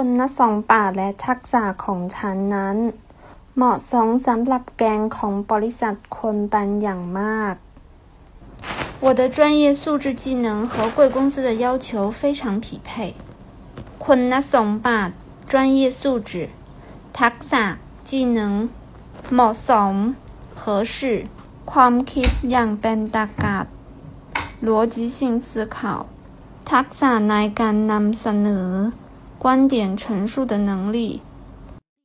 คุณสมบัติและทักษะของฉันนั้นเหมาะสมสำหรับแกนของบริษัทคนเป็นอย่างมาก我的专业素质技能和贵公司的要求非常匹配คุณสมบัติ专业素质ทักษะ技能เหมาะสม合适ความคิดอย่างเป็นตรรกะ逻辑性思考ทักษะในการนำเสนอ观点陈述的能力